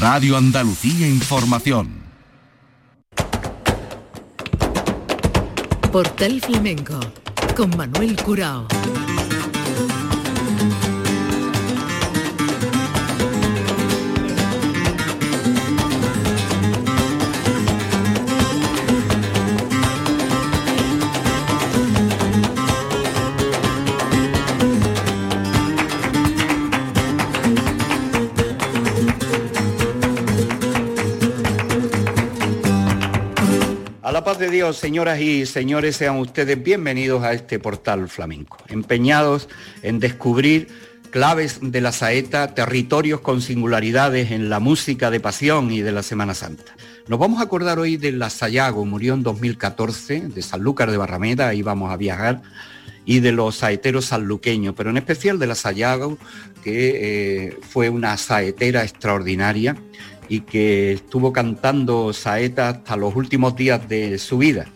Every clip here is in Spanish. Radio Andalucía Información. Portal Flamenco con Manuel Curao. Paz de Dios, señoras y señores, sean ustedes bienvenidos a este Portal Flamenco, empeñados en descubrir claves de la saeta, territorios con singularidades en la música de pasión y de la Semana Santa. Nos vamos a acordar hoy de La Sayago, murió en 2014, de Sanlúcar de Barrameda, ahí vamos a viajar, y de los saeteros sanluqueños, pero en especial de La Sayago, que fue una saetera extraordinaria, y que estuvo cantando saeta hasta los últimos días de su vida.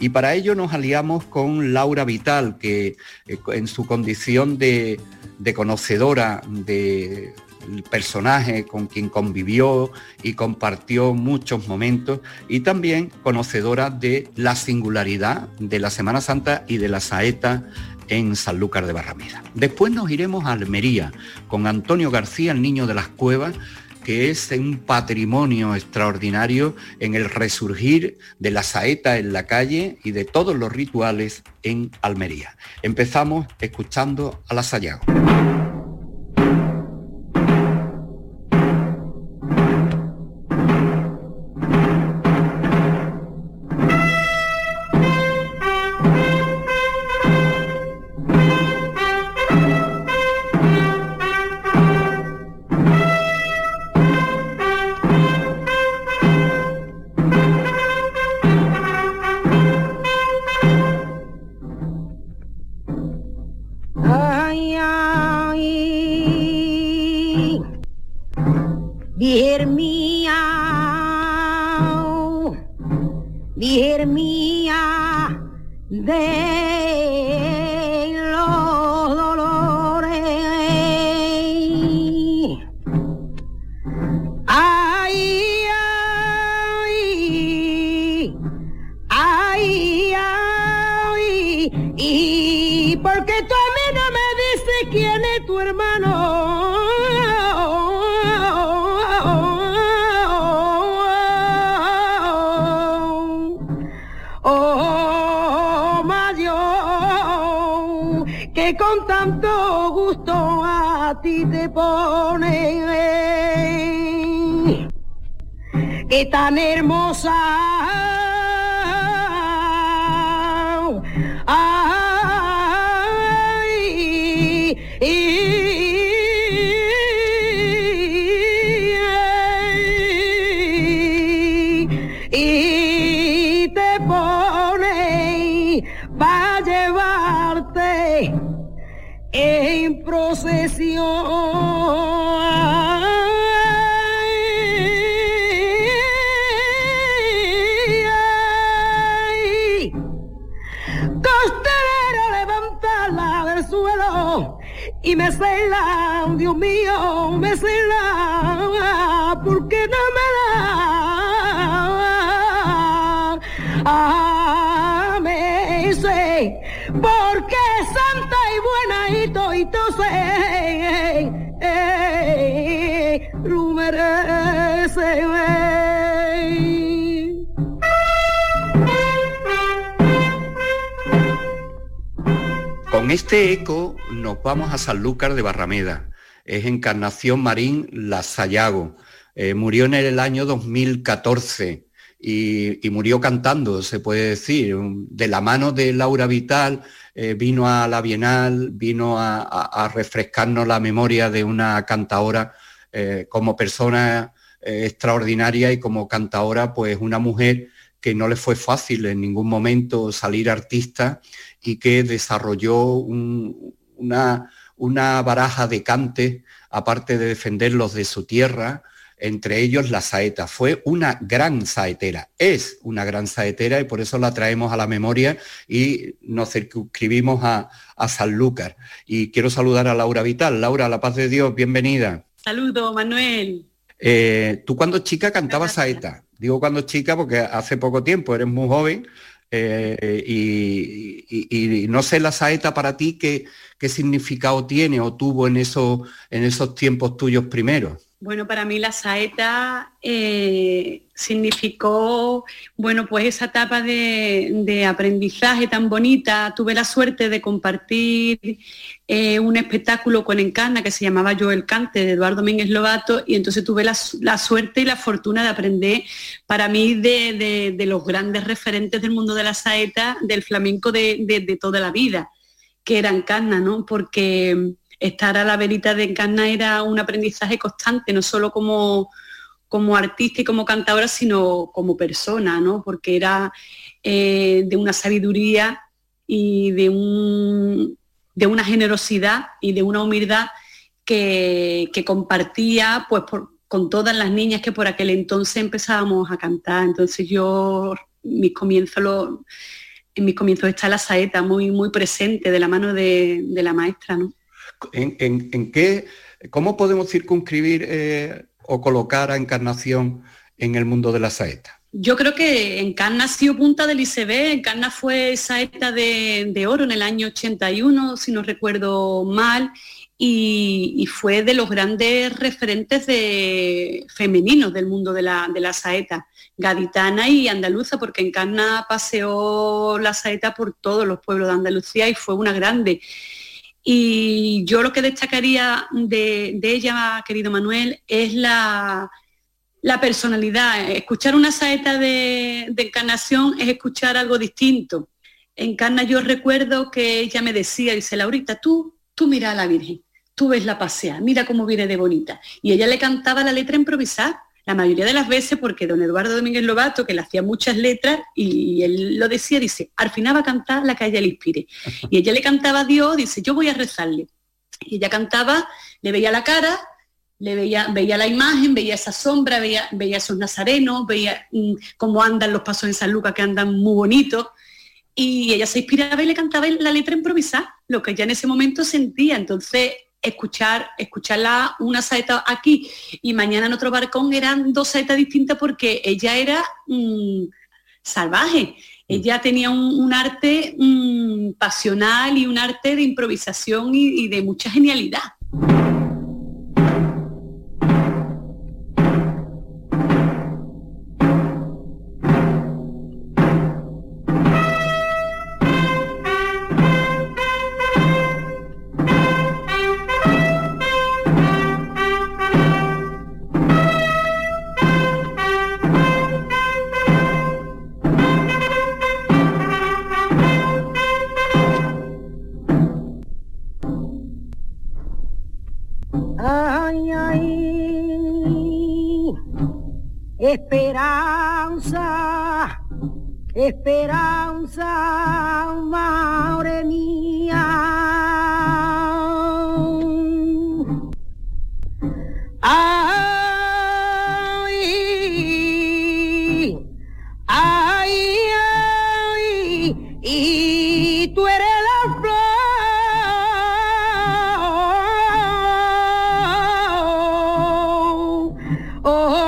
Y para ello nos aliamos con Laura Vital, que en su condición de conocedora del personaje con quien convivió y compartió muchos momentos, y también conocedora de la singularidad de la Semana Santa y de la saeta en Sanlúcar de Barrameda. Después nos iremos a Almería, con Antonio García, el Niño de las Cuevas, que es un patrimonio extraordinario en el resurgir de la saeta en la calle y de todos los rituales en Almería. Empezamos escuchando a La Sayago. Y me cela, Dios mío, me cela, porque no me da, me sé, porque es santa y buena y toito se lo merece. Con este eco nos vamos a Sanlúcar de Barrameda. Es Encarnación Marín La Sayago. Murió en el año 2014 y murió cantando, se puede decir. De la mano de Laura Vital vino a la Bienal, vino a refrescarnos la memoria de una cantaora como persona extraordinaria y como cantaora, pues una mujer que no le fue fácil en ningún momento salir artista y que desarrolló una baraja de cantes, aparte de defenderlos de su tierra, entre ellos la saeta. Fue una gran saetera, es una gran saetera, y por eso la traemos a la memoria y nos circunscribimos a Sanlúcar. Y quiero saludar a Laura Vital. Laura, la paz de Dios, bienvenida. Saludo, Manuel. Tú cuando chica cantabas saeta. Digo cuando chica porque hace poco tiempo, eres muy joven, y no sé la saeta para ti, ¿qué significado tiene o tuvo en esos tiempos tuyos primeros? Bueno, para mí la saeta significó, bueno, pues esa etapa de aprendizaje tan bonita. Tuve la suerte de compartir un espectáculo con Encarna que se llamaba Yo el Cante, de Eduardo Domínguez Lobato, y entonces tuve la suerte y la fortuna de aprender, para mí, de los grandes referentes del mundo de la saeta, del flamenco de toda la vida, que era Encarna, ¿no? Porque estar a la verita de Encarna era un aprendizaje constante, no solo como artista y como cantadora, sino como persona, ¿no? Porque era de una sabiduría y de una generosidad y de una humildad que compartía, pues, con todas las niñas que por aquel entonces empezábamos a cantar. Entonces en mis comienzos está la saeta muy, muy presente, de la mano de la maestra, ¿no? ¿Cómo podemos circunscribir o colocar a Encarnación en el mundo de la saeta? Yo creo que Encarna ha sido punta del iceberg. Encarna fue saeta de oro en el año 81, si no recuerdo mal, y fue de los grandes referentes femeninos del mundo de la saeta, gaditana y andaluza, porque Encarna paseó la saeta por todos los pueblos de Andalucía y fue una grande. Y yo lo que destacaría de ella, querido Manuel, es la personalidad. Escuchar una saeta de Encarnación es escuchar algo distinto. Encarna, yo recuerdo que ella me decía, dice, Laurita, tú mira a la Virgen, tú ves la pasear, mira cómo viene de bonita. Y ella le cantaba la letra improvisada, la mayoría de las veces, porque don Eduardo Domínguez Lobato, que le hacía muchas letras, y él lo decía, dice, al final va a cantar la que a ella le inspire. Y ella le cantaba a Dios, dice, yo voy a rezarle. Y ella cantaba, le veía la cara, veía la imagen, veía esa sombra, veía esos nazarenos, veía cómo andan los pasos en San Lucas, que andan muy bonitos. Y ella se inspiraba y le cantaba la letra improvisada, lo que ella en ese momento sentía. Entonces, escucharla una saeta aquí y mañana en otro balcón eran dos saetas distintas, porque ella era salvaje. Ella tenía un arte pasional y un arte de improvisación y de mucha genialidad. Esperanza, esperanza, madre mía, ay, ay, ay, y tú eres la flor, oh.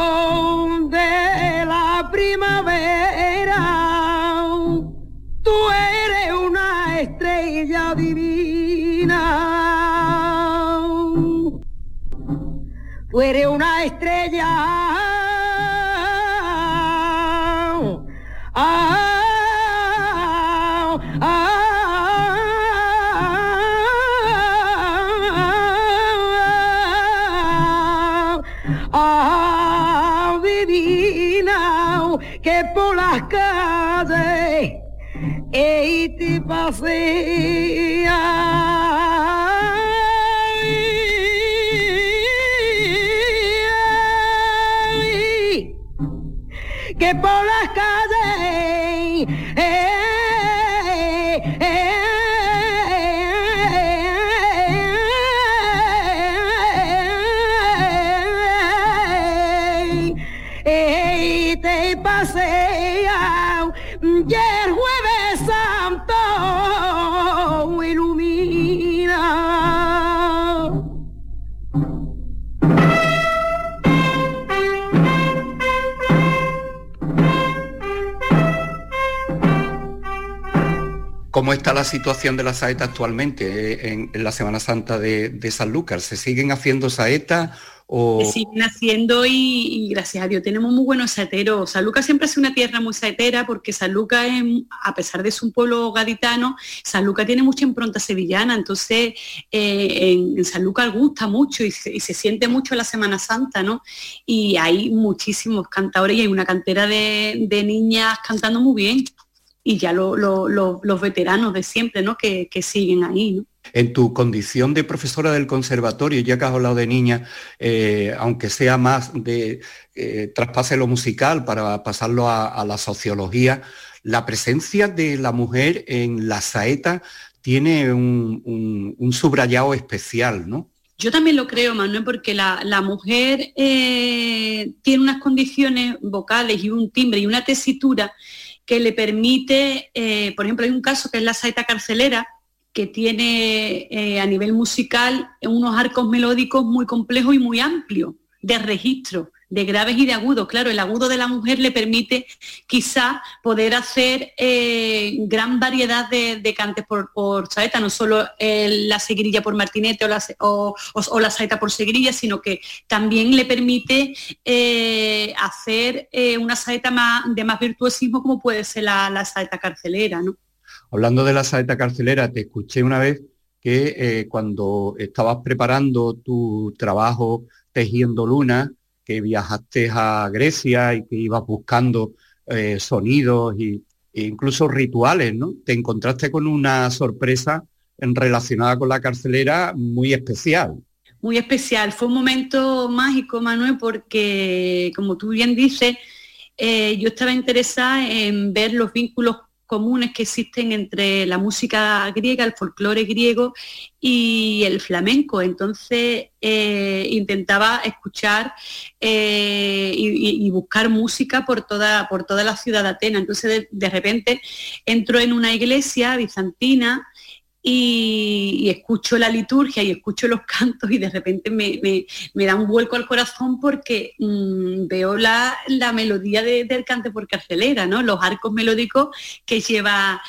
Tú eres una estrella, ah, ah, ah, ah, ah, divina, que por las calles y te pasea. Que por las calles te pasea, y el Jueves Santo ilumina. ¿Cómo está la situación de la saeta actualmente en la Semana Santa de Sanlúcar? ¿Se siguen haciendo saetas? O... Se siguen haciendo y gracias a Dios tenemos muy buenos saeteros. Sanlúcar siempre ha sido una tierra muy saetera porque Sanlúcar, a pesar de ser un pueblo gaditano, Sanlúcar tiene mucha impronta sevillana, entonces en Sanlúcar gusta mucho y se siente mucho la Semana Santa, ¿no? Y hay muchísimos cantadores y hay una cantera de niñas cantando muy bien y ya los veteranos de siempre, ¿no? Que siguen ahí, ¿no? En tu condición de profesora del conservatorio, ya que has hablado de niña, aunque sea más de traspase lo musical para pasarlo a la sociología, la presencia de la mujer en la saeta tiene un subrayado especial, ¿no? Yo también lo creo, Manuel, porque la mujer tiene unas condiciones vocales y un timbre y una tesitura que le permite, por ejemplo, hay un caso que es la saeta carcelera, que tiene a nivel musical unos arcos melódicos muy complejos y muy amplios, de registro, de graves y de agudos. Claro, el agudo de la mujer le permite quizá poder hacer gran variedad de cantes por saeta, no solo la seguirilla por martinete o la saeta por seguirilla, sino que también le permite hacer una saeta de más virtuosismo como puede ser la saeta carcelera, ¿no? Hablando de la saeta carcelera, te escuché una vez que cuando estabas preparando tu trabajo Tejiendo Lunas, que viajaste a Grecia y que ibas buscando sonidos e incluso rituales, ¿no? Te encontraste con una sorpresa relacionada con la carcelera muy especial. Muy especial. Fue un momento mágico, Manuel, porque, como tú bien dices, yo estaba interesada en ver los vínculos comunes que existen entre la música griega, el folclore griego y el flamenco. Entonces intentaba escuchar y buscar música por toda la ciudad de Atenas. Entonces de repente entro en una iglesia bizantina y escucho la liturgia y escucho los cantos y de repente me da un vuelco al corazón porque veo la melodía del cante por carcelera, ¿no? Los arcos melódicos que lleva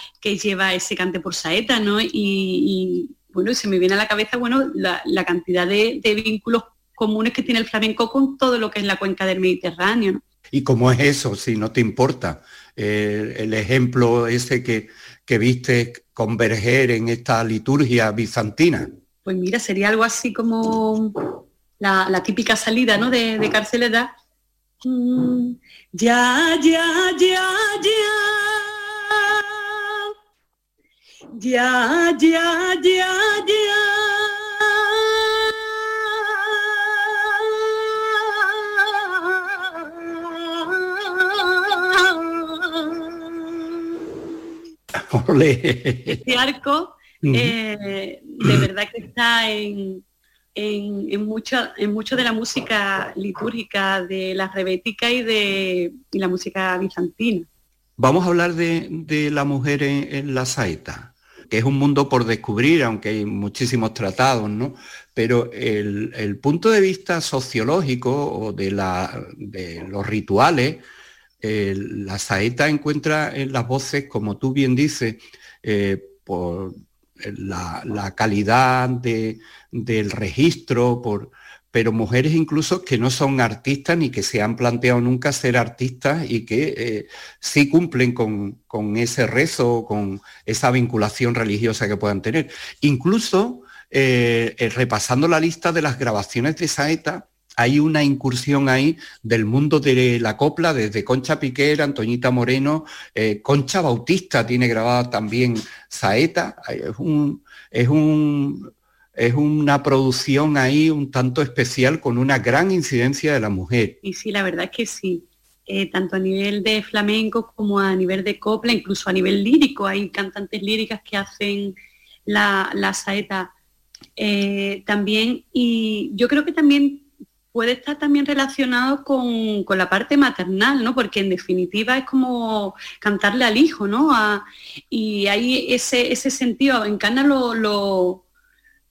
ese cante por saeta, ¿no? Y bueno, se me viene a la cabeza la cantidad de vínculos comunes que tiene el flamenco con todo lo que es la cuenca del Mediterráneo, ¿no? ¿Y cómo es eso, si no te importa? El ejemplo ese que viste converger en esta liturgia bizantina. Pues mira, sería algo así como la típica salida, ¿no?, de carcelera. Ya, ya, ya, ya. Ya, ya, ya, ya. Este arco de verdad que está en mucho de la música litúrgica, de la rebética y la música bizantina. Vamos a hablar de la mujer en la saeta, que es un mundo por descubrir, aunque hay muchísimos tratados, ¿no? Pero el punto de vista sociológico o de los rituales, la saeta encuentra en las voces, como tú bien dices, por la calidad del registro, pero mujeres incluso que no son artistas ni que se han planteado nunca ser artistas y que sí cumplen con ese rezo, con esa vinculación religiosa que puedan tener. Incluso, repasando la lista de las grabaciones de saeta, hay una incursión ahí del mundo de la copla, desde Concha Piquera, Antoñita Moreno, Concha Bautista tiene grabada también saeta. Es una producción ahí un tanto especial con una gran incidencia de la mujer. Y sí, la verdad es que sí. Tanto a nivel de flamenco como a nivel de copla, incluso a nivel lírico, hay cantantes líricas que hacen la saeta también. Y yo creo que también puede estar también relacionado con la parte maternal, ¿no? Porque en definitiva es como cantarle al hijo, ¿no? Y hay ese sentido. Encarna lo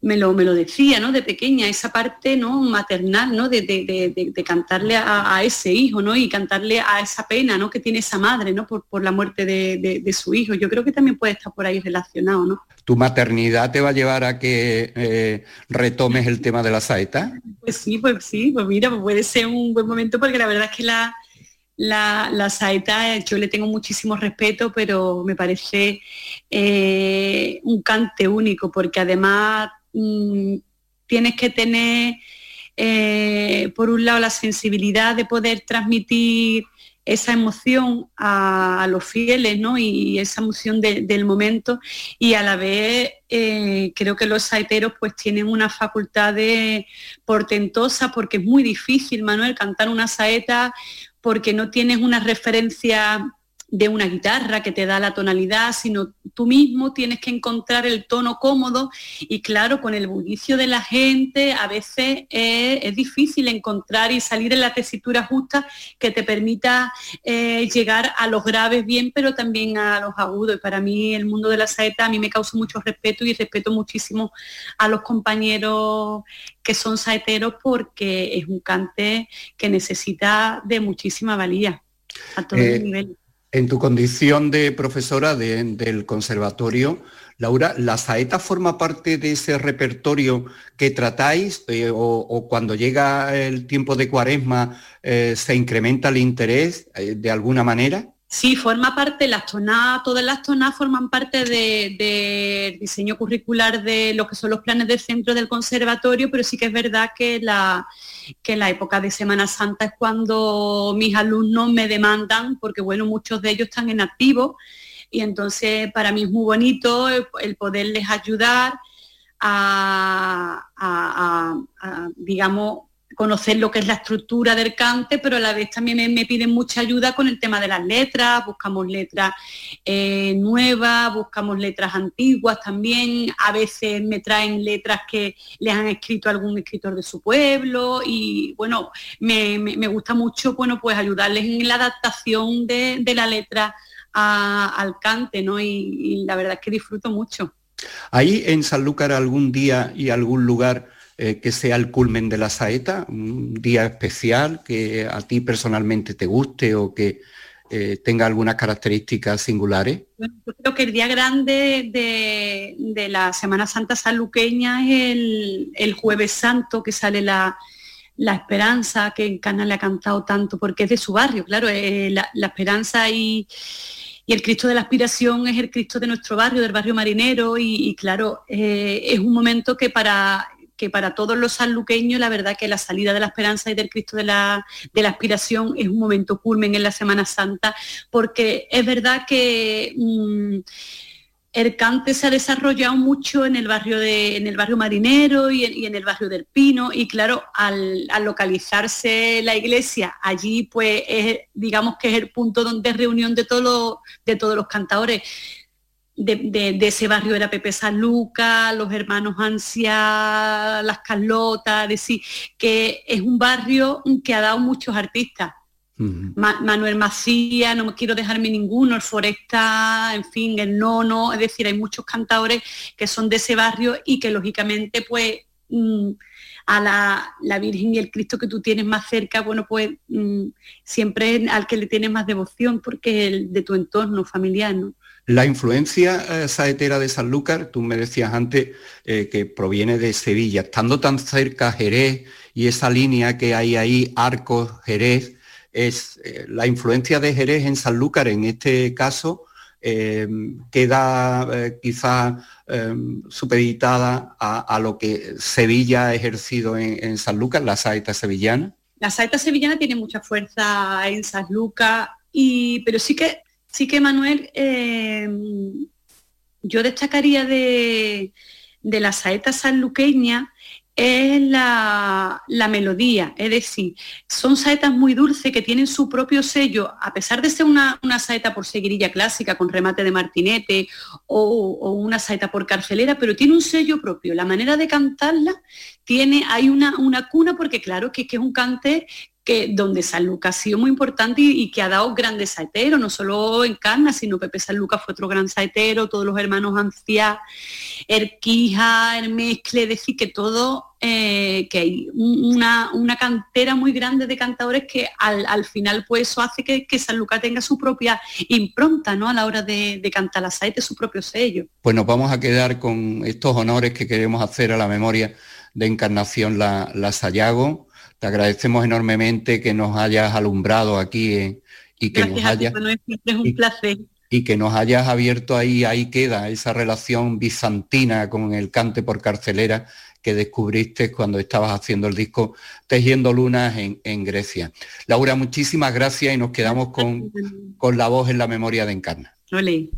me lo decía, ¿no?, de pequeña, esa parte, ¿no?, maternal, ¿no?, de cantarle a ese hijo, ¿no?, y cantarle a esa pena, ¿no?, que tiene esa madre, ¿no?, por la muerte de su hijo. Yo creo que también puede estar por ahí relacionado, ¿no? ¿Tu maternidad te va a llevar a que retomes el tema de la saeta? Pues sí, mira, pues puede ser un buen momento, porque la verdad es que la saeta, yo le tengo muchísimo respeto, pero me parece un cante único, porque además tienes que tener, por un lado, la sensibilidad de poder transmitir esa emoción a los fieles, ¿no?, y esa emoción del momento, y a la vez creo que los saeteros pues tienen una facultad portentosa, porque es muy difícil, Manuel, cantar una saeta, porque no tienes una referencia de una guitarra que te da la tonalidad, sino tú mismo tienes que encontrar el tono cómodo, y claro, con el bullicio de la gente a veces es difícil encontrar y salir en la tesitura justa que te permita llegar a los graves bien, pero también a los agudos. Y para mí el mundo de la saeta, a mí me causa mucho respeto, y respeto muchísimo a los compañeros que son saeteros, porque es un cante que necesita de muchísima valía a todos los niveles. En tu condición de profesora del conservatorio, Laura, ¿la saeta forma parte de ese repertorio que tratáis? O cuando llega el tiempo de Cuaresma, ¿se incrementa el interés de alguna manera? Sí, forma parte, todas las tonadas forman parte del diseño curricular de lo que son los planes del centro del conservatorio, pero sí que es verdad que la época de Semana Santa es cuando mis alumnos me demandan, porque bueno, muchos de ellos están en activo, y entonces para mí es muy bonito el poderles ayudar a digamos, conocer lo que es la estructura del cante, pero a la vez también me piden mucha ayuda con el tema de las letras. Buscamos letras nuevas, buscamos letras antiguas también, a veces me traen letras que les han escrito algún escritor de su pueblo, y bueno, me gusta mucho, bueno, pues ayudarles en la adaptación de la letra al cante, ¿no? Y la verdad es que disfruto mucho. ¿Ahí en Sanlúcar algún día y algún lugar que sea el culmen de la saeta, un día especial que a ti personalmente te guste o que tenga algunas características singulares? Bueno, yo creo que el día grande de la Semana Santa sanluqueña es el Jueves Santo, que sale la Esperanza, que en Cana le ha cantado tanto, porque es de su barrio, claro, la Esperanza y el Cristo de la Aspiración es el Cristo de nuestro barrio, del barrio marinero, y claro, es un momento que para todos los sanluqueños, la verdad que la salida de la Esperanza y del Cristo de la Aspiración es un momento culmen en la Semana Santa, porque es verdad que el cante se ha desarrollado mucho en el barrio marinero y en el barrio del Pino, y claro, al localizarse la iglesia allí, pues es, digamos que es el punto donde es reunión de todos los cantadores. De ese barrio era Pepe Sanlúcar, los hermanos Ansia, las Carlotas, es decir, que es un barrio que ha dado muchos artistas. Uh-huh. Manuel Macías, no quiero dejarme ninguno, el Foresta, en fin, el Nono, es decir, hay muchos cantadores que son de ese barrio y que lógicamente pues a la Virgen y el Cristo que tú tienes más cerca, bueno, pues siempre al que le tienes más devoción, porque es el de tu entorno familiar, ¿no? La influencia saetera de Sanlúcar, tú me decías antes que proviene de Sevilla, estando tan cerca Jerez y esa línea que hay ahí, Arcos, Jerez, es la influencia de Jerez en Sanlúcar, en este caso, queda quizás supeditada a lo que Sevilla ha ejercido en Sanlúcar, la saeta sevillana. La saeta sevillana tiene mucha fuerza en Sanlúcar, pero sí que Manuel, yo destacaría de la saeta sanluqueña es la melodía, es decir, son saetas muy dulces que tienen su propio sello, a pesar de ser una saeta por seguirilla clásica con remate de martinete o una saeta por carcelera, pero tiene un sello propio, la manera de cantarla, hay una cuna, porque claro que es un cante que donde San Lucas ha sido muy importante y que ha dado grandes saeteros, no solo Encarna, sino Pepe San Lucas fue otro gran saetero, todos los hermanos Anciá, Erquija, Hermescle, es decir, que todo, que hay una cantera muy grande de cantadores que al final pues eso hace que San Lucas tenga su propia impronta, ¿no?, a la hora de cantar la saeta, su propio sello. Pues nos vamos a quedar con estos honores que queremos hacer a la memoria de Encarnación la Sayago. Te agradecemos enormemente que nos hayas alumbrado aquí y que gracias nos hayas, a ti, Manuel, siempre es un placer. Y que nos hayas abierto ahí queda esa relación bizantina con el cante por carcelera que descubriste cuando estabas haciendo el disco Tejiendo Lunas en Grecia. Laura, muchísimas gracias y nos quedamos con la voz en la memoria de Encarna. Olé.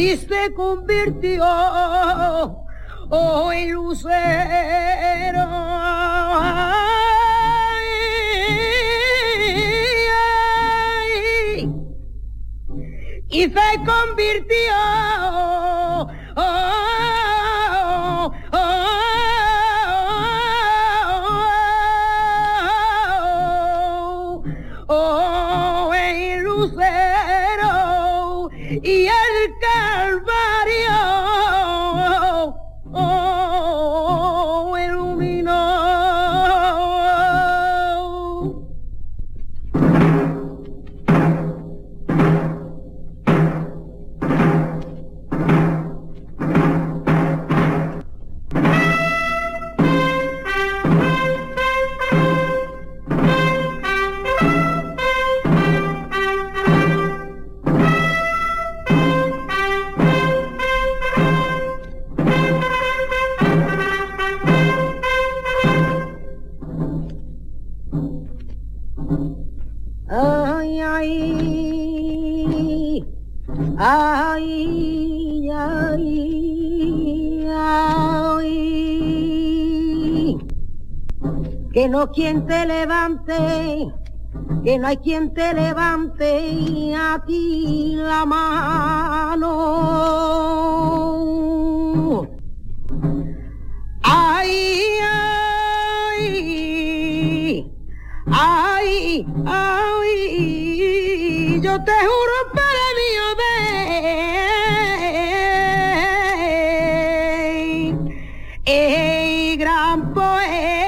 Y se convirtió en lucero. Ay, y se convirtió en lucero. Y que no hay quien te levante, que no hay quien te levante a ti la mano. Ay, ay, ay, ay, yo te juro para mí, gran poeta,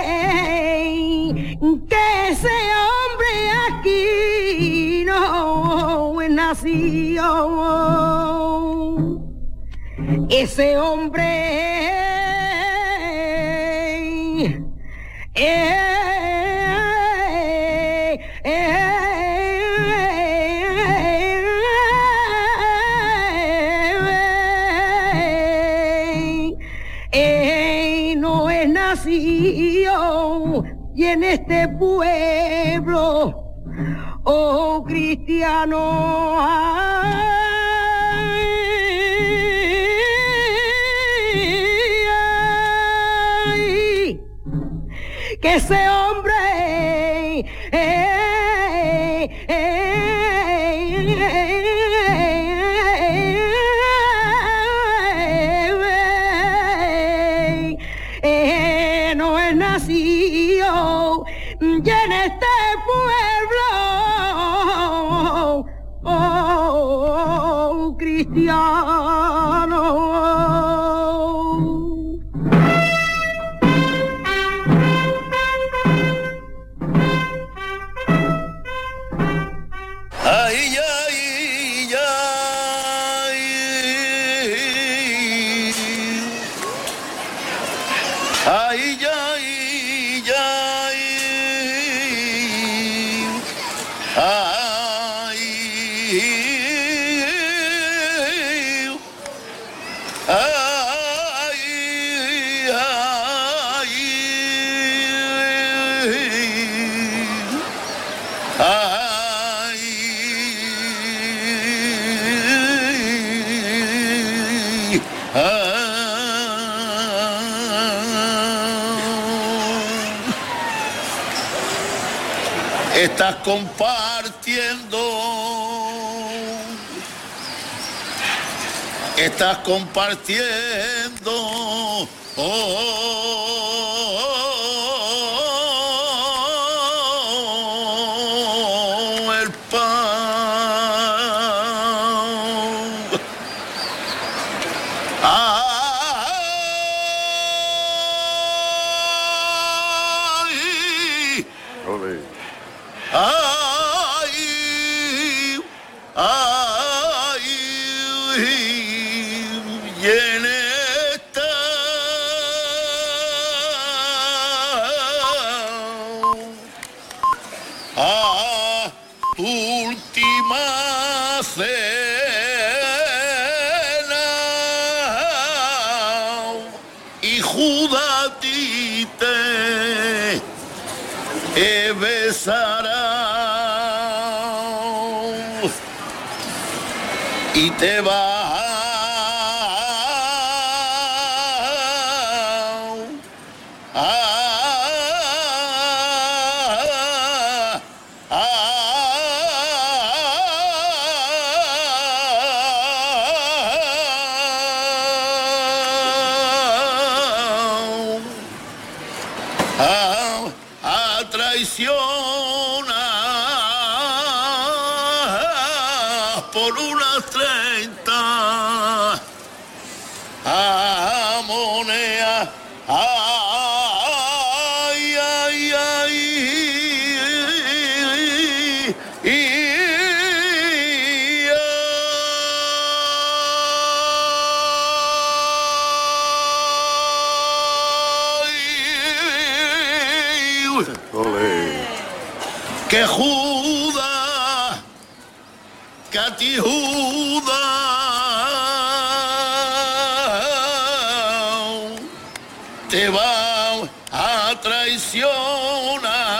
que ese hombre aquí no nació, ese hombre no es nacido. Y en este pueblo, oh cristiano, que ese hombre no es nacido ya en este pueblo cristiano. Estás compartiendo, estás compartiendo, el pan. Ay, olé. Ay, ay, y en esta última cena y Judas te besará. Y te va a traicionar por unas 30 amoneas. Ay, ay, ay, que Judas, que a ti Judas te va a traicionar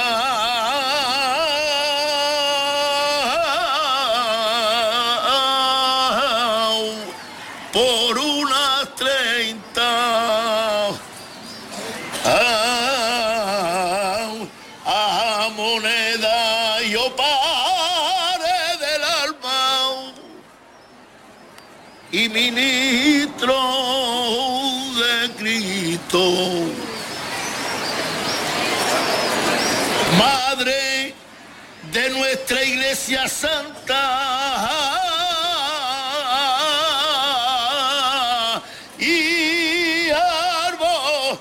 por unas 30 a moneda y opare del alma y ministro Cristo. Madre de nuestra Iglesia Santa y árbol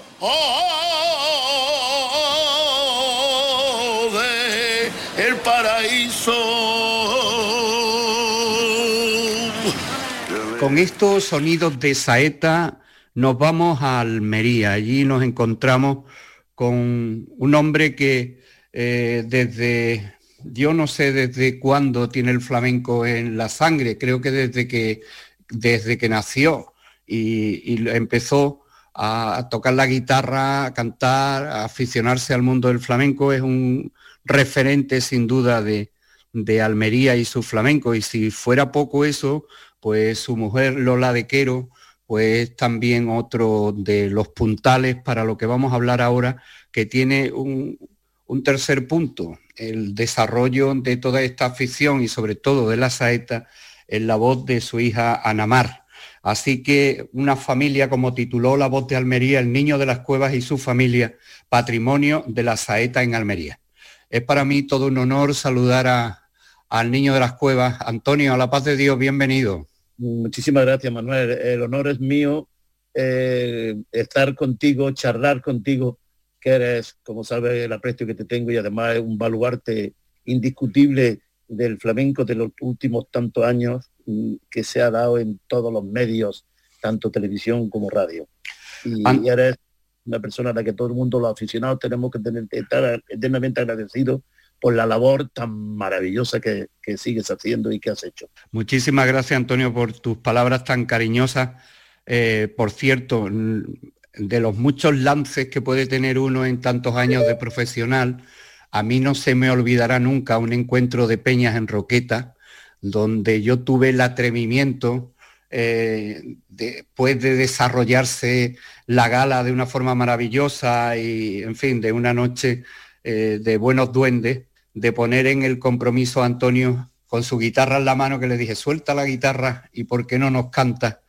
de el paraíso. Con estos sonidos de saeta nos vamos a Almería. Allí nos encontramos con un hombre que desde, yo no sé desde cuándo tiene el flamenco en la sangre, creo que desde que nació y empezó a tocar la guitarra, a cantar, a aficionarse al mundo del flamenco. Es un referente sin duda de Almería y su flamenco, y si fuera poco eso, pues su mujer Lola de Quero pues también otro de los puntales para lo que vamos a hablar ahora, que tiene un tercer punto, el desarrollo de toda esta afición y sobre todo de la saeta en la voz de su hija Ana Mar. Así que una familia, como tituló La Voz de Almería, el Niño de las Cuevas y su familia, patrimonio de la saeta en Almería. Es para mí todo un honor saludar al Niño de las Cuevas. Antonio, a la paz de Dios, bienvenido. Muchísimas gracias, Manuel. El honor es mío, estar contigo, charlar contigo, que eres, como sabes, el aprecio que te tengo y además es un baluarte indiscutible del flamenco de los últimos tantos años que se ha dado en todos los medios, tanto televisión como radio. Y eres una persona a la que todo el mundo, los aficionados, tenemos que estar eternamente agradecidos por la labor tan maravillosa que sigues haciendo y que has hecho. Muchísimas gracias, Antonio, por tus palabras tan cariñosas. Por cierto, de los muchos lances que puede tener uno en tantos años de profesional, a mí no se me olvidará nunca un encuentro de peñas en Roqueta, donde yo tuve el atrevimiento, después de desarrollarse la gala de una forma maravillosa y, en fin, de una noche de buenos duendes, de poner en el compromiso a Antonio con su guitarra en la mano, que le dije, suelta la guitarra y por qué no nos canta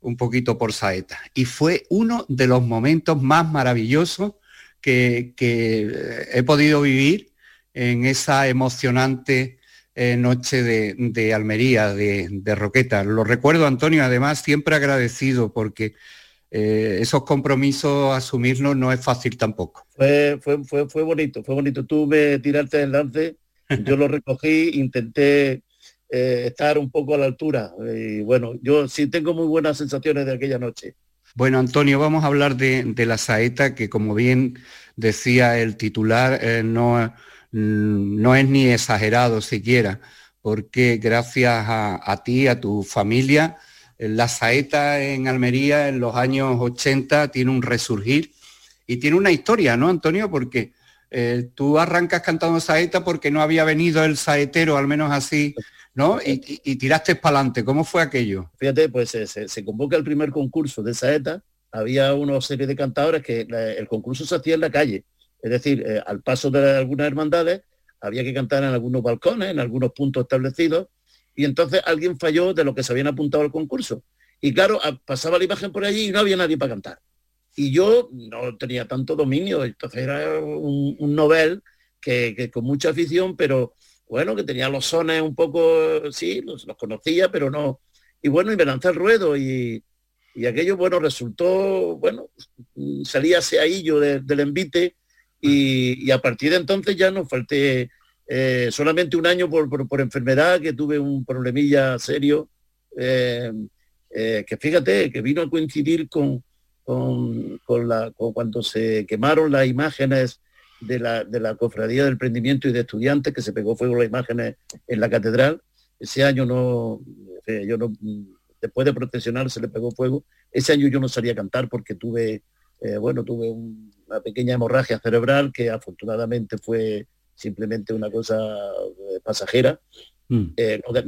un poquito por saeta. Y fue uno de los momentos más maravillosos que he podido vivir en esa emocionante noche de Almería, de Roqueta. Lo recuerdo, Antonio, además siempre agradecido, porque esos compromisos asumirlos no es fácil tampoco. Fue bonito, fue bonito. Tú me tiraste el lance, yo lo recogí, intenté estar un poco a la altura. Y bueno, yo sí tengo muy buenas sensaciones de aquella noche. Bueno, Antonio, vamos a hablar de la saeta, que como bien decía el titular, no es ni exagerado siquiera, porque gracias a ti, a tu familia, la saeta en Almería en los años 80 tiene un resurgir y tiene una historia, ¿no, Antonio? Porque tú arrancas cantando saeta porque no había venido el saetero, al menos así, ¿no? Y tiraste para adelante. ¿Cómo fue aquello? Fíjate, pues se convoca el primer concurso de saeta. Había una serie de cantadores que el concurso se hacía en la calle. Es decir, al paso de algunas hermandades, había que cantar en algunos balcones, en algunos puntos establecidos, y entonces alguien falló de los que se habían apuntado al concurso. Y claro, pasaba la imagen por allí y no había nadie para cantar. Y yo no tenía tanto dominio, entonces era un novel que con mucha afición, pero... bueno, que tenía los sones un poco, sí, los conocía, pero no. Y bueno, y me lancé al ruedo y aquello, bueno, resultó, bueno, salía ese ahillo del envite y a partir de entonces ya no falté solamente un año por enfermedad, que tuve un problemilla serio, que fíjate, que vino a coincidir con cuando se quemaron las imágenes de la Cofradía del Prendimiento y de Estudiantes, que se pegó fuego las imágenes en la catedral. Ese año yo no, después de procesionar se le pegó fuego. Ese año yo no salí a cantar porque tuve una pequeña hemorragia cerebral que afortunadamente fue simplemente una cosa pasajera. No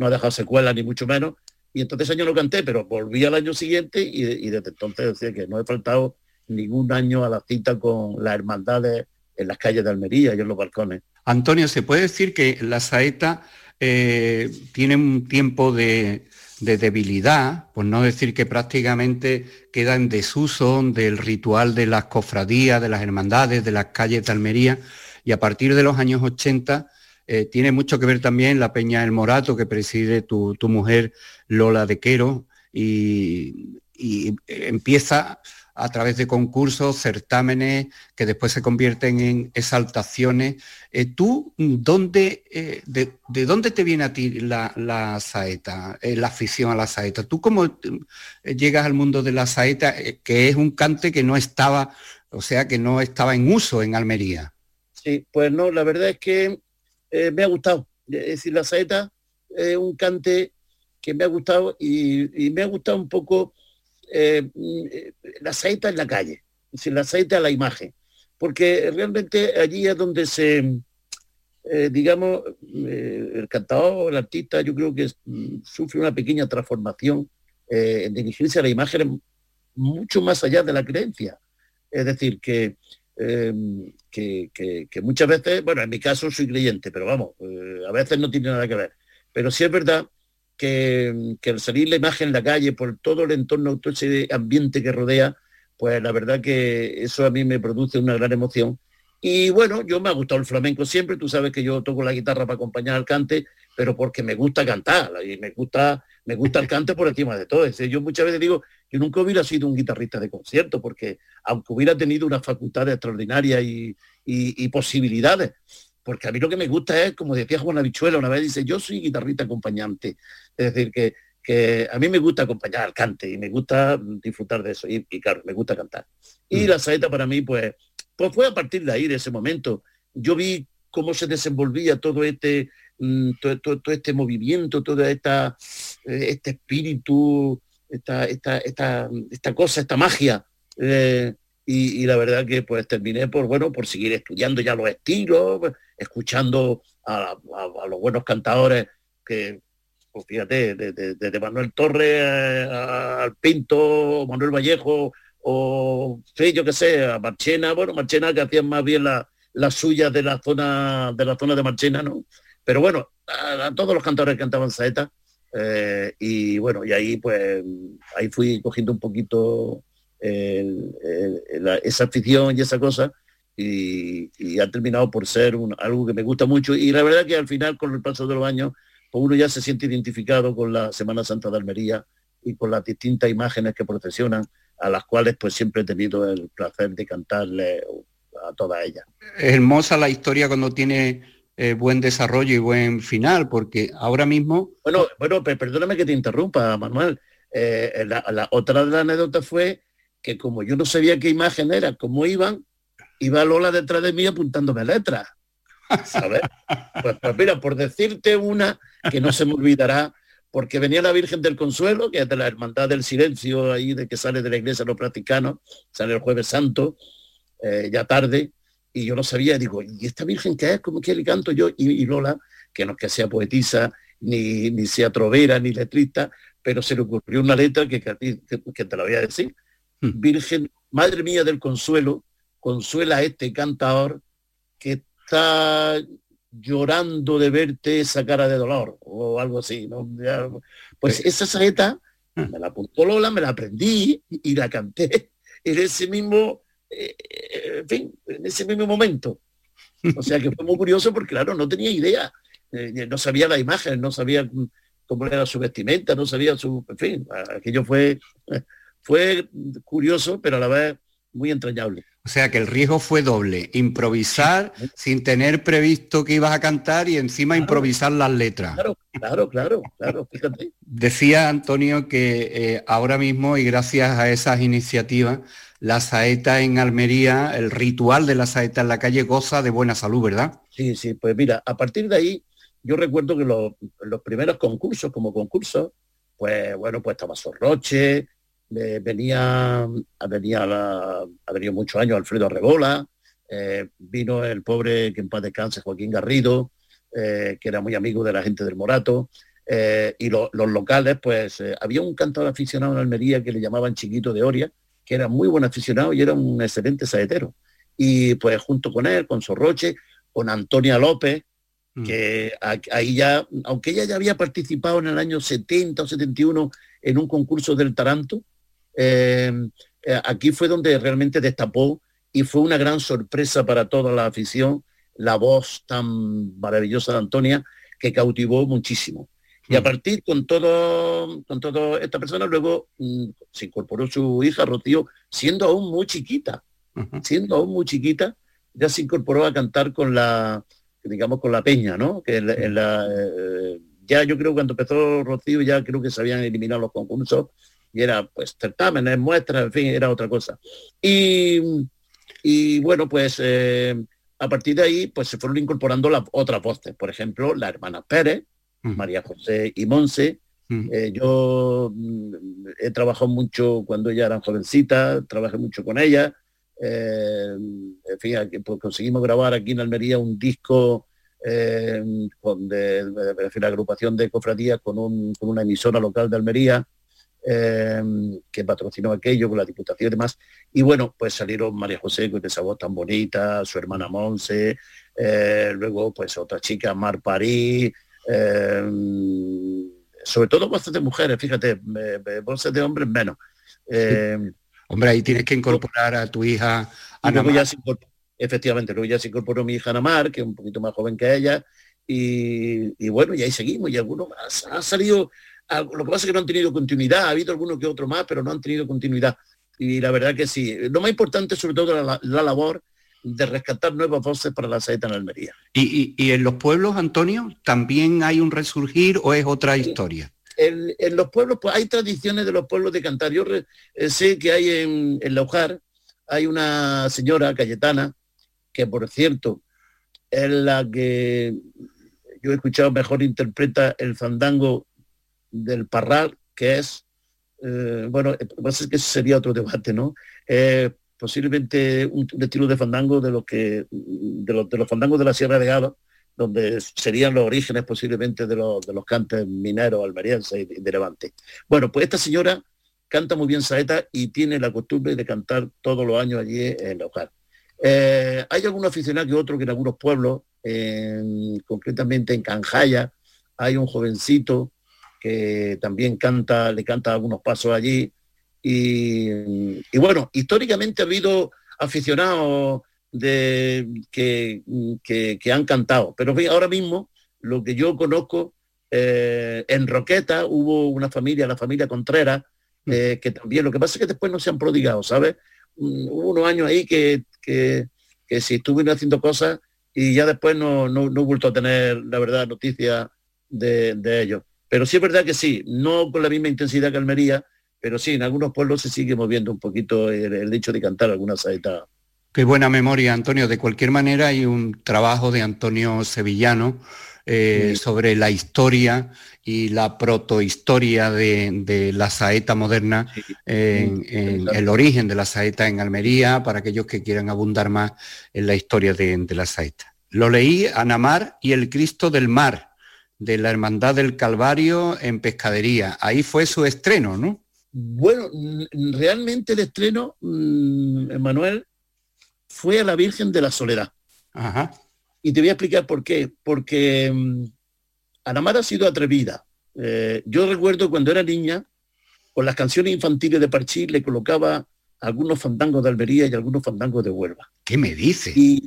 ha dejado secuelas ni mucho menos. Y entonces ese año no canté, pero volví al año siguiente y desde entonces, o sea, que no he faltado ningún año a la cita con las hermandades en las calles de Almería y en los balcones. Antonio, ¿se puede decir que la saeta tiene un tiempo de debilidad, por no decir que prácticamente queda en desuso del ritual de las cofradías, de las hermandades, de las calles de Almería, y a partir de los años 80 tiene mucho que ver también la Peña del Morato, que preside tu mujer Lola de Quero, y empieza a través de concursos, certámenes, que después se convierten en exaltaciones? ¿Tú dónde, de dónde te viene a ti la saeta, la afición a la saeta? ¿Tú cómo llegas al mundo de la saeta, que es un cante que no estaba, o sea, que no estaba en uso en Almería? Sí, pues no, la verdad es que me ha gustado. Es decir, la saeta es un cante que me ha gustado y me ha gustado un poco... la saeta en la calle, es decir, la saeta a la imagen, porque realmente allí es donde se, digamos, el cantador, el artista, yo creo que sufre una pequeña transformación en dirigirse a las imágenes mucho más allá de la creencia. Es decir, que muchas veces, bueno, en mi caso soy creyente, pero vamos, a veces no tiene nada que ver. Pero sí es verdad que al salir la imagen en la calle, por todo el entorno, todo ese ambiente que rodea, pues la verdad que eso a mí me produce una gran emoción. Y bueno, yo me ha gustado el flamenco siempre, tú sabes que yo toco la guitarra para acompañar al cante, pero porque me gusta cantar, y me gusta el cante por encima de todo. Yo muchas veces digo, yo nunca hubiera sido un guitarrista de concierto, porque aunque hubiera tenido unas facultades extraordinarias y posibilidades, porque a mí lo que me gusta es, como decía Juan Habichuela una vez, dice, yo soy guitarrista acompañante. Es decir, que a mí me gusta acompañar al cante, y me gusta disfrutar de eso, y claro, me gusta cantar. Y la saeta para mí, pues fue a partir de ahí, de ese momento. Yo vi cómo se desenvolvía todo este movimiento, todo este espíritu, esta cosa, esta magia. Y la verdad que pues terminé por seguir estudiando ya los estilos, escuchando a los buenos cantadores que, pues fíjate, desde Manuel Torre al Pinto, Manuel Vallejo, o sí, yo qué sé, a Marchena, Marchena que hacían más bien las suyas de la zona de Marchena, ¿no? Pero bueno, a todos los cantadores que cantaban saeta, y ahí pues ahí fui cogiendo un poquito esa afición y esa cosa, y ha terminado por ser algo que me gusta mucho, y la verdad que al final, con el paso de los años, pues uno ya se siente identificado con la Semana Santa de Almería y con las distintas imágenes que procesionan, a las cuales pues siempre he tenido el placer de cantarle a todas ellas. Hermosa la historia cuando tiene buen desarrollo y buen final, porque ahora mismo... Bueno, perdóname que te interrumpa, Manuel. La otra de las anécdotas fue que, como yo no sabía qué imagen era, cómo iba Lola detrás de mí apuntándome letras, ¿sabes? pues mira, por decirte una que no se me olvidará, porque venía la Virgen del Consuelo, que es de la Hermandad del Silencio, ahí de que sale de la iglesia de los franciscanos, sale el Jueves Santo, ya tarde, y yo no sabía, digo, ¿y esta Virgen qué es? ¿Cómo que le canto yo? Y Lola, que no es que sea poetisa, ni sea trovera, ni letrista, pero se le ocurrió una letra que te la voy a decir. Virgen, madre mía del Consuelo, consuela a este cantador que está... llorando de verte esa cara de dolor, o algo así, ¿no? Pues esa saeta me la apuntó Lola, me la aprendí y la canté en ese mismo momento. O sea que fue muy curioso, porque claro, no tenía idea, no sabía la imagen, no sabía cómo era su vestimenta, no sabía su... En fin, aquello fue curioso, pero a la vez muy entrañable. O sea que el riesgo fue doble, improvisar sin tener previsto que ibas a cantar, y encima claro, improvisar las letras. Claro, fíjate. Decía Antonio que ahora mismo, y gracias a esas iniciativas, la saeta en Almería, el ritual de la saeta en la calle, goza de buena salud, ¿verdad? Sí, pues mira, a partir de ahí, yo recuerdo que los primeros concursos, pues bueno, pues estaba Sorroche, ha venido muchos años Alfredo Arrebola, vino el pobre, que en paz descanse, Joaquín Garrido, que era muy amigo de la gente del Morato, y los locales, pues había un cantador aficionado en Almería que le llamaban Chiquito de Oria, que era muy buen aficionado y era un excelente saetero, y pues junto con él, con Sorroche, con Antonia López, que ahí ya, aunque ella ya había participado en el año 70 o 71 en un concurso del Taranto, aquí fue donde realmente destapó, y fue una gran sorpresa para toda la afición la voz tan maravillosa de Antonia, que cautivó muchísimo. Y a partir con toda esta persona, luego se incorporó su hija Rocío, siendo aún muy chiquita, ya se incorporó a cantar con la Peña, ¿no? Que ya yo creo que cuando empezó Rocío ya creo que se habían eliminado los concursos, y era pues certámenes, muestras, en fin, era otra cosa. Y bueno, pues a partir de ahí pues se fueron incorporando las otras voces, por ejemplo, la hermana Pérez, María José y Monse. Yo he trabajado mucho cuando ella era jovencita, trabajé mucho con ella. En fin, pues conseguimos grabar aquí en Almería un disco con la agrupación de cofradías con una emisora local de Almería. que patrocinó aquello con la Diputación y demás. Y bueno, pues salieron María José con esa voz tan bonita, su hermana Monse, luego pues otra chica, Mar París, sobre todo voces de mujeres, fíjate, voces de hombres menos. Sí. Hombre, ahí tienes que incorporar a tu hija Ana Mar. Efectivamente, luego ya se incorporó mi hija Ana Mar, que es un poquito más joven que ella, y bueno, y ahí seguimos, y algunos han salido, lo que pasa es que no han tenido continuidad, ha habido alguno que otro más, pero no han tenido continuidad, y la verdad que sí. Lo más importante, sobre todo, la labor de rescatar nuevas voces para la saeta en Almería. ¿Y en los pueblos, Antonio, también hay un resurgir o es otra historia? En los pueblos, pues hay tradiciones de los pueblos de cantar. Yo sé que hay en Laujar, hay una señora, Cayetana, que por cierto es la que yo he escuchado mejor interpreta el fandango del Parral, que es, bueno, es que sería otro debate, ¿no? Posiblemente un estilo de fandango de los fandangos de la Sierra de Gala, donde serían los orígenes posiblemente de los cantes mineros almerienses y de Levante. Bueno, pues esta señora canta muy bien saeta y tiene la costumbre de cantar todos los años allí en Laujar. Hay algún aficionado que otro que en algunos pueblos, concretamente en Canjaya, hay un jovencito que también le canta algunos pasos allí, y bueno, históricamente ha habido aficionados que han cantado, pero ahora mismo lo que yo conozco, en Roqueta hubo una familia, la familia Contreras, que también, lo que pasa es que después no se han prodigado, ¿sabes? Hubo unos años ahí que se estuvieron haciendo cosas y ya después no he vuelto a tener, la verdad, noticias de ellos. Pero sí es verdad que sí, no con la misma intensidad que Almería, pero sí, en algunos pueblos se sigue moviendo un poquito el hecho de cantar alguna saeta. Qué buena memoria, Antonio. De cualquier manera, hay un trabajo de Antonio Sevillano sobre la historia y la protohistoria de la saeta moderna, en el origen de la saeta en Almería, para aquellos que quieran abundar más en la historia de la saeta. Lo leí, Ana Mar y el Cristo del Mar, de la Hermandad del Calvario en Pescadería. Ahí fue su estreno, ¿no? Bueno, realmente el estreno, Manuel, fue a la Virgen de la Soledad. Ajá. Y te voy a explicar por qué. Porque Ana Mar ha sido atrevida. Yo recuerdo cuando era niña, con las canciones infantiles de Parchís le colocaba algunos fandangos de Almería y algunos fandangos de Huelva. ¿Qué me dices? Y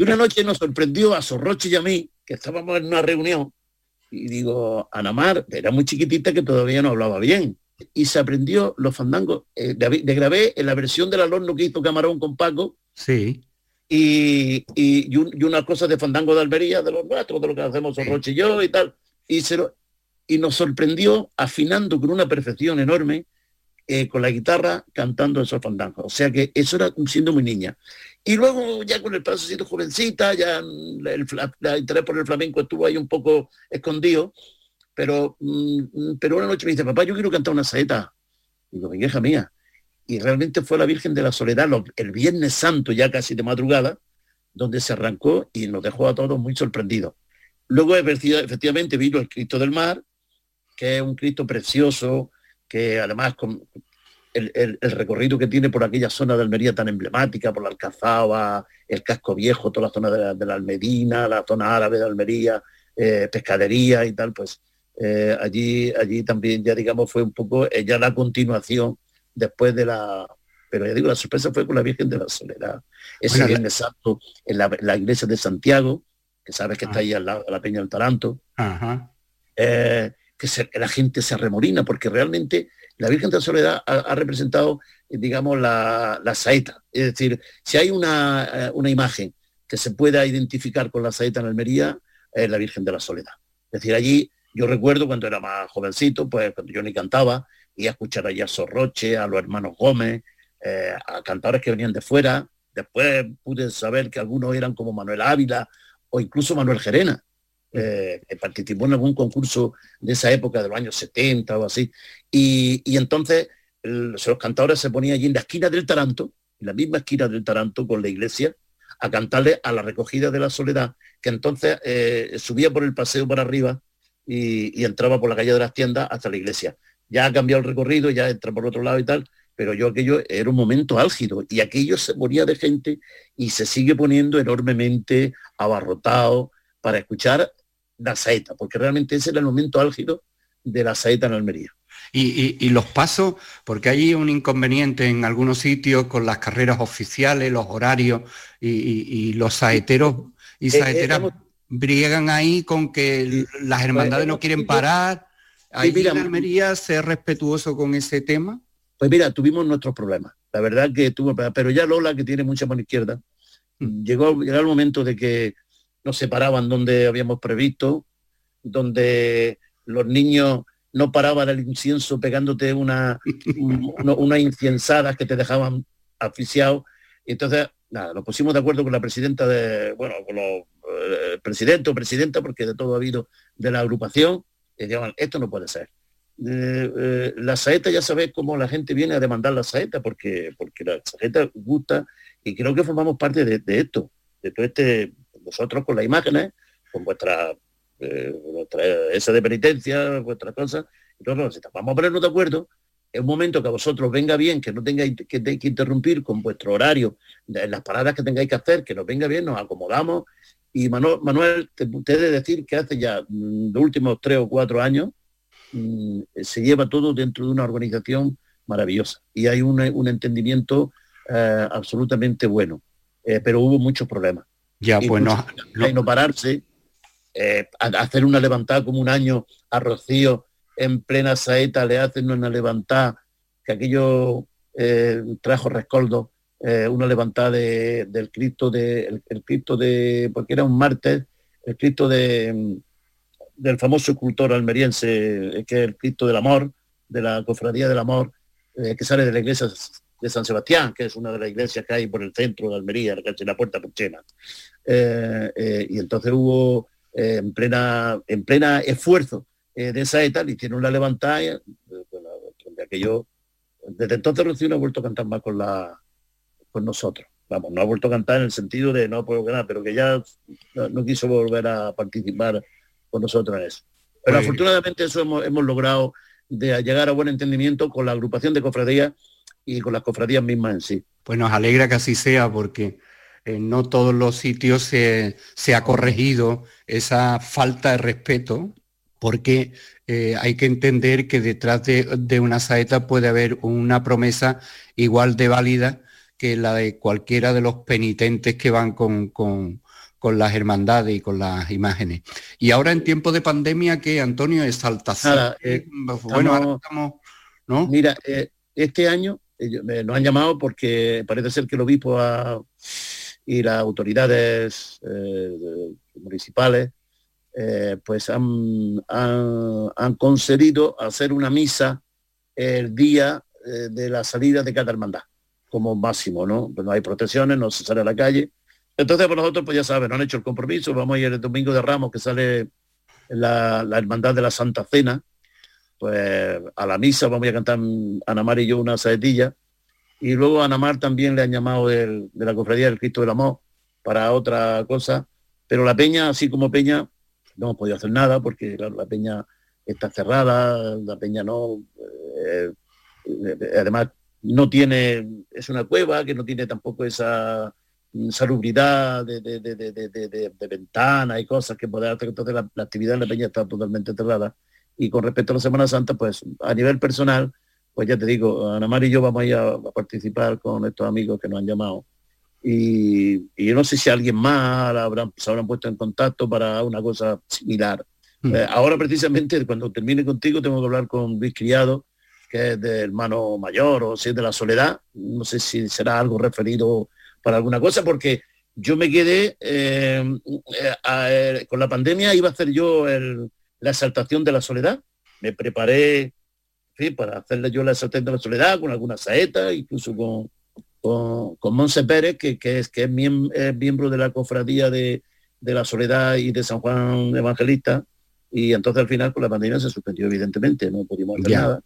una noche nos sorprendió a Sorroche y a mí, que estábamos en una reunión, y digo, Ana Mar, era muy chiquitita que todavía no hablaba bien, y se aprendió los fandangos, le grabé en la versión del alorno que hizo Camarón con Paco, sí, y unas cosas de fandango de Almería, de los nuestros, de lo que hacemos Sorroche y yo y tal, y nos sorprendió afinando con una perfección enorme, con la guitarra, cantando esos fandangos. O sea que eso era siendo muy niña. Y luego ya con el paso, siendo jovencita, ya el interés por el flamenco estuvo ahí un poco escondido, pero una noche me dice, papá, yo quiero cantar una saeta. Y digo, hija mía. Y realmente fue la Virgen de la Soledad, el Viernes Santo, ya casi de madrugada, donde se arrancó y nos dejó a todos muy sorprendidos. Luego, efectivamente, vino el Cristo del Mar, que es un Cristo precioso, que además con el recorrido que tiene por aquella zona de Almería tan emblemática, por la Alcazaba, el Casco Viejo, toda la zona de la Almedina, la zona árabe de Almería, Pescadería y tal, pues allí también ya digamos fue un poco ya la continuación después de la... Pero ya digo, la sorpresa fue con la Virgen de la Soledad. Ese Viernes Santo en la iglesia de Santiago, que sabes que está ahí al lado de la Peña del Taranto. Ajá. La gente se arremolina, porque realmente la Virgen de la Soledad ha representado, digamos, la saeta. Es decir, si hay una imagen que se pueda identificar con la saeta en Almería, es la Virgen de la Soledad. Es decir, allí, yo recuerdo cuando era más jovencito, pues cuando yo ni cantaba, iba a escuchar allí a Sorroche, a los hermanos Gómez, a cantadores que venían de fuera. Después pude saber que algunos eran como Manuel Ávila o incluso Manuel Gerena. Participó en algún concurso de esa época, de los años 70 o así, y entonces los cantadores se ponían allí en la esquina del Taranto, en la misma esquina del Taranto con la iglesia, a cantarle a la recogida de la Soledad, que entonces subía por el paseo para arriba y entraba por la calle de las Tiendas hasta la iglesia. ya ha cambiado el recorrido, ya entra por otro lado y tal, pero yo aquello era un momento álgido, y aquello se ponía de gente y se sigue poniendo enormemente abarrotado para escuchar la saeta, porque realmente ese era el momento álgido de la saeta en Almería. Y los pasos, porque hay un inconveniente en algunos sitios con las carreras oficiales, los horarios, y los saeteros y saeteras briegan ahí con que las hermandades no quieren parar. ¿Ahí en Almería ser respetuoso con ese tema? Pues mira, tuvimos nuestros problemas, la verdad que tuvo, pero ya Lola, que tiene mucha mano izquierda, llegó el momento de que nos separaban donde habíamos previsto, donde los niños no paraban el incienso pegándote unas inciensadas que te dejaban asfixiado. Y entonces, nada, nos pusimos de acuerdo con la presidenta de, bueno, con los presidente o presidenta, porque de todo ha habido de la agrupación, y decían, esto no puede ser. La saeta, ya sabéis cómo la gente viene a demandar la saeta, porque la saeta gusta, y creo que formamos parte de esto, de todo este, vosotros con las imágenes, con vuestra esa de penitencia, vuestras cosas. Entonces, vamos a ponernos de acuerdo en un momento que a vosotros venga bien, que no tengáis que interrumpir con vuestro horario, las paradas que tengáis que hacer, que nos venga bien, nos acomodamos. Y Manuel, te he de decir que hace ya los últimos 3 o 4 años se lleva todo dentro de una organización maravillosa, y hay un entendimiento absolutamente bueno, pero hubo muchos problemas. Ya, y pues no pararse, hacer una levantada, como un año a Rocío en plena saeta le hacen una levantada, que aquello trajo rescoldo, una levantada del Cristo de el Cristo de, porque era un martes, el Cristo del famoso escultor almeriense, que es el Cristo del Amor, de la Cofradía del Amor, que sale de la iglesia de San Sebastián, que es una de las iglesias que hay por el centro de Almería, la puerta Marchena. Y entonces hubo, en plena esfuerzo de esa etapa, y tiene una levantada, de aquello. Desde entonces Rocío no ha vuelto a cantar más con nosotros. Vamos, no ha vuelto a cantar en el sentido de no puedo ganar, pero que ya no quiso volver a participar con nosotros en eso. Pero muy afortunadamente bien. Eso hemos logrado de llegar a buen entendimiento con la agrupación de cofradías y con las cofradías mismas en sí. Pues nos alegra que así sea, porque no todos los sitios se ha corregido esa falta de respeto, porque hay que entender que detrás de una saeta puede haber una promesa igual de válida que la de cualquiera de los penitentes que van con las hermandades y con las imágenes. Y ahora en tiempo de pandemia, que Antonio, exaltación. Nada, ahora estamos, ¿no? Mira, este año nos han llamado, porque parece ser que el obispo y las autoridades municipales pues han concedido hacer una misa el día de la salida de cada hermandad, como máximo, ¿no? Pues no hay procesiones, no se sale a la calle. Entonces, pues nosotros, pues ya saben, han hecho el compromiso, vamos a ir el domingo de Ramos, que sale la hermandad de la Santa Cena, pues a la misa vamos a cantar Ana Mar y yo una saetilla, y luego a Ana Mar también le han llamado de la Cofradía del Cristo del Amor para otra cosa, pero la Peña, así como Peña, no hemos podido hacer nada, porque claro, la Peña está cerrada, la Peña no, además no tiene, es una cueva que no tiene tampoco esa salubridad de ventanas y cosas que poder hacer, entonces la actividad en la Peña está totalmente cerrada. Y con respecto a la Semana Santa, pues a nivel personal, pues ya te digo, Ana Mar y yo vamos a ir a participar con estos amigos que nos han llamado. Y yo no sé si alguien más se habrán puesto en contacto para una cosa similar. Ahora precisamente, cuando termine contigo, tengo que hablar con Luis Criado, que es de hermano mayor, o si es de la Soledad. No sé si será algo referido para alguna cosa, porque yo me quedé con la pandemia, iba a hacer yo la exaltación de la Soledad, me preparé, en fin, para hacerle yo la exaltación de la Soledad con alguna saeta, incluso con Monse Pérez, que es miembro de la cofradía de la Soledad y de San Juan Evangelista, y entonces al final con la pandemia se suspendió, evidentemente, no pudimos hacer nada,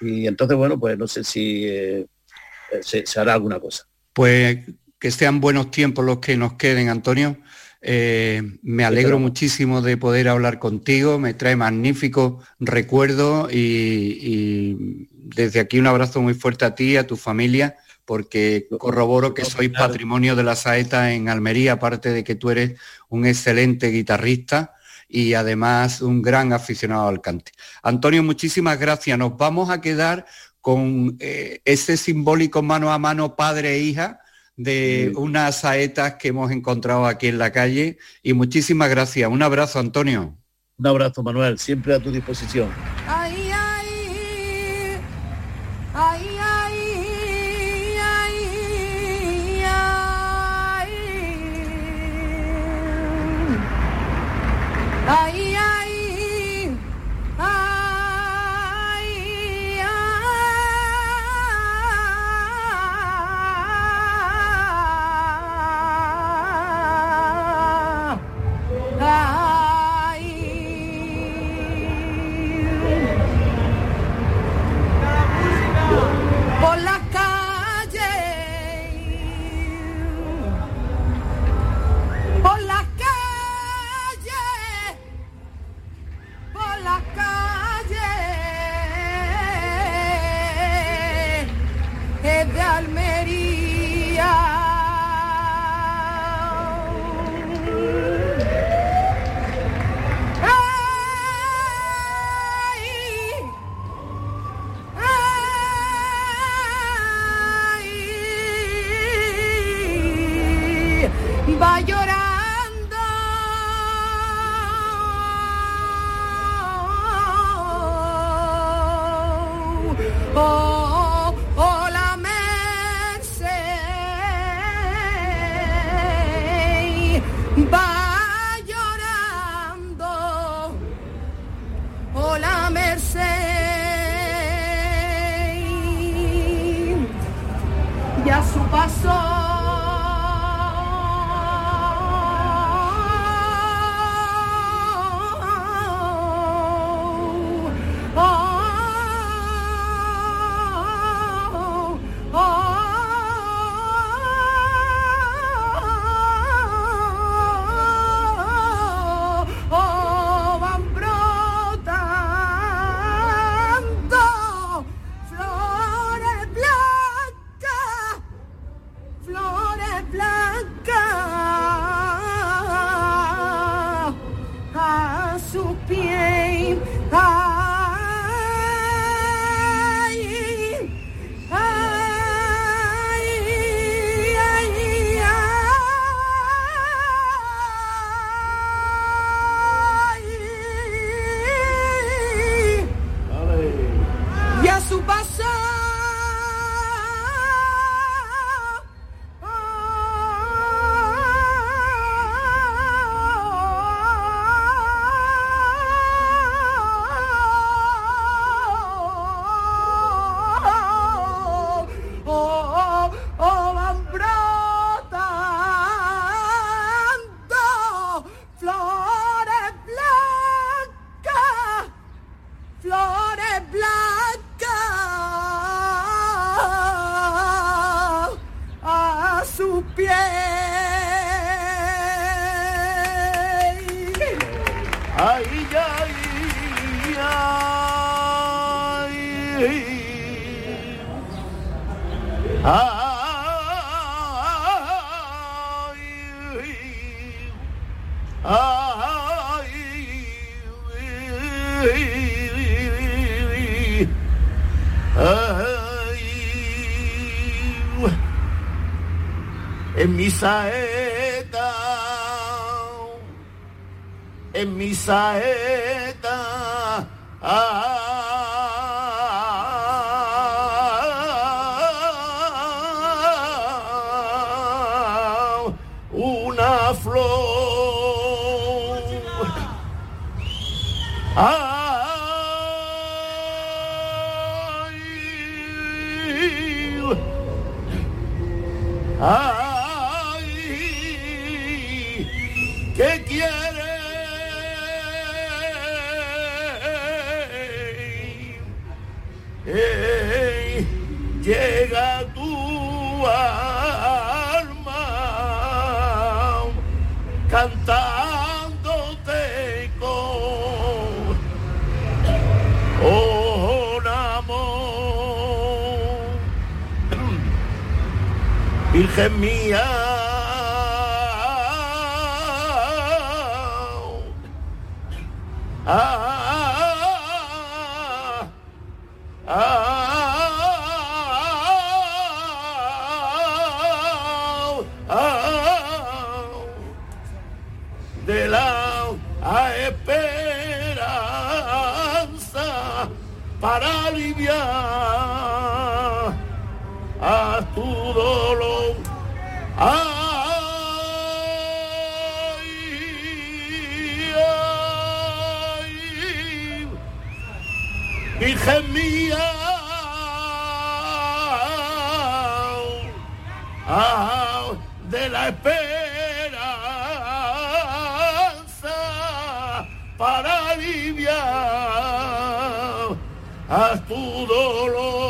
y entonces bueno, pues no sé si se hará alguna cosa. Pues que sean buenos tiempos los que nos queden, Antonio. Me alegro muchísimo de poder hablar contigo, me trae magníficos recuerdos y desde aquí un abrazo muy fuerte a ti y a tu familia, porque corroboro que sois patrimonio de la saeta en Almería, aparte de que tú eres un excelente guitarrista y además un gran aficionado al cante. Antonio, muchísimas gracias. Nos vamos a quedar con ese simbólico mano a mano padre e hija de unas saetas que hemos encontrado aquí en la calle. Y muchísimas gracias. Un abrazo, Antonio. Un abrazo, Manuel. Siempre a tu disposición. Ay, ay, ay. Ay, ay, ay, ay, ay. Por la calle, por la calle. La calle es de Almería, ay, ay, va a llorar. Oh, oh, la merced va llorando, oh, la merced, y a su paso. En mi saeta, una flor. Llega tu alma, cantándote con amor. Virgen mía, de la esperanza para aliviar a tu dolor. Ay, ay, Virgen mía, de la esperanza para aliviar a tu dolor.